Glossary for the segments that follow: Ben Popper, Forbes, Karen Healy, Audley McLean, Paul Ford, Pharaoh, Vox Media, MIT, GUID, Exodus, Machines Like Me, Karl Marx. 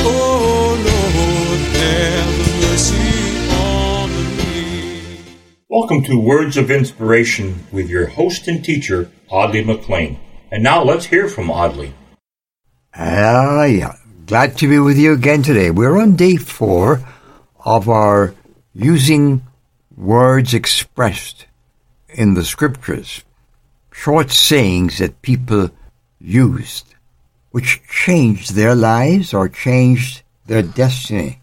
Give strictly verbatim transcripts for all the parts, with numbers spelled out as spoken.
oh Lord, have mercy on me. Welcome to Words of Inspiration with your host and teacher, Audley McLean. And now let's hear from Audley. Ah, uh, yeah. Glad to be with you again today. We're on day four of our using words expressed in the scriptures, short sayings that people used, which changed their lives or changed their destiny.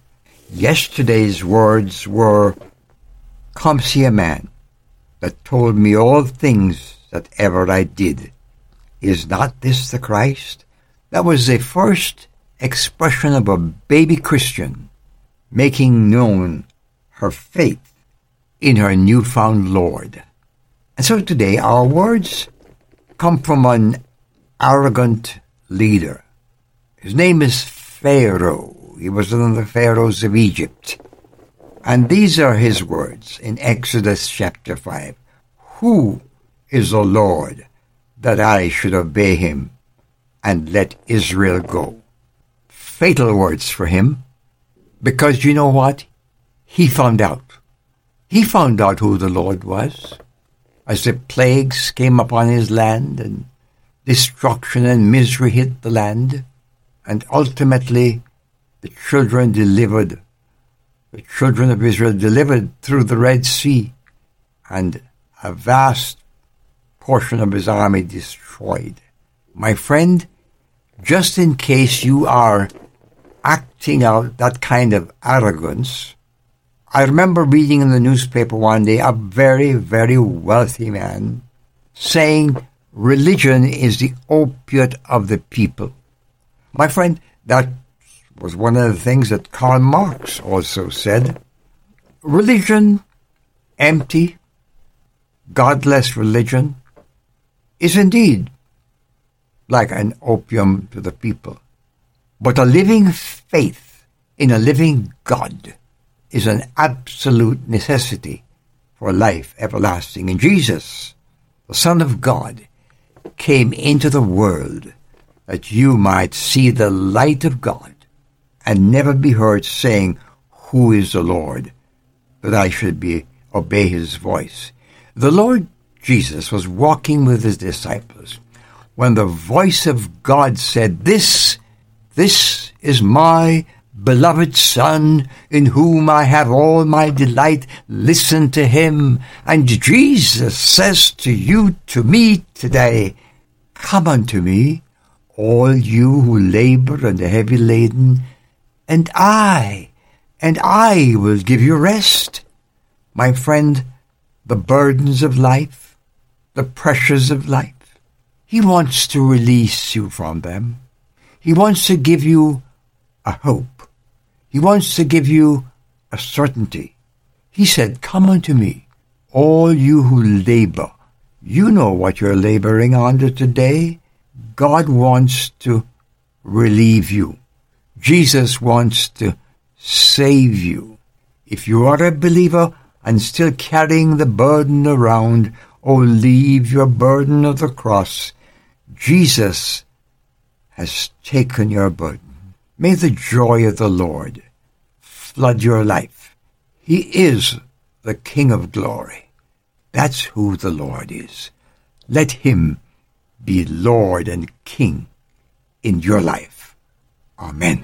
Yesterday's words were, "Come see a man that told me all things that ever I did. Is not this the Christ?" That was the first expression of a baby Christian making known her faith in her newfound Lord. And so today our words come from an arrogant leader. His name is Pharaoh. He was one of the pharaohs of Egypt. And these are his words in Exodus chapter five. "Who is the Lord that I should obey him and let Israel go?" Fatal words for him, because you know what? He found out. He found out who the Lord was as the plagues came upon his land and destruction and misery hit the land, and ultimately the children delivered, the children of Israel delivered through the Red Sea, and a vast portion of his army destroyed. My friend, just in case you are acting out that kind of arrogance, I remember reading in the newspaper one day a very, very wealthy man saying religion is the opiate of the people. My friend, that was one of the things that Karl Marx also said. Religion, empty, godless religion, is indeed like an opium to the people. But a living faith in a living God is an absolute necessity for life everlasting. And Jesus, the Son of God, came into the world that you might see the light of God and never be heard saying, "Who is the Lord that I should be obey his voice?" The Lord Jesus was walking with his disciples when the voice of God said, This This is my beloved Son, in whom I have all my delight. Listen to him." And Jesus says to you, to me today, "Come unto me, all you who labor and are heavy laden, and I, and I will give you rest." My friend, the burdens of life, the pressures of life, he wants to release you from them. He wants to give you a hope. He wants to give you a certainty. He said, "Come unto me, all you who labor." You know what you're laboring under today. God wants to relieve you. Jesus wants to save you. If you are a believer and still carrying the burden around, oh, leave your burden of the cross. Jesus has taken your burden. May the joy of the Lord flood your life. He is the King of glory. That's who the Lord is. Let him be Lord and King in your life. Amen.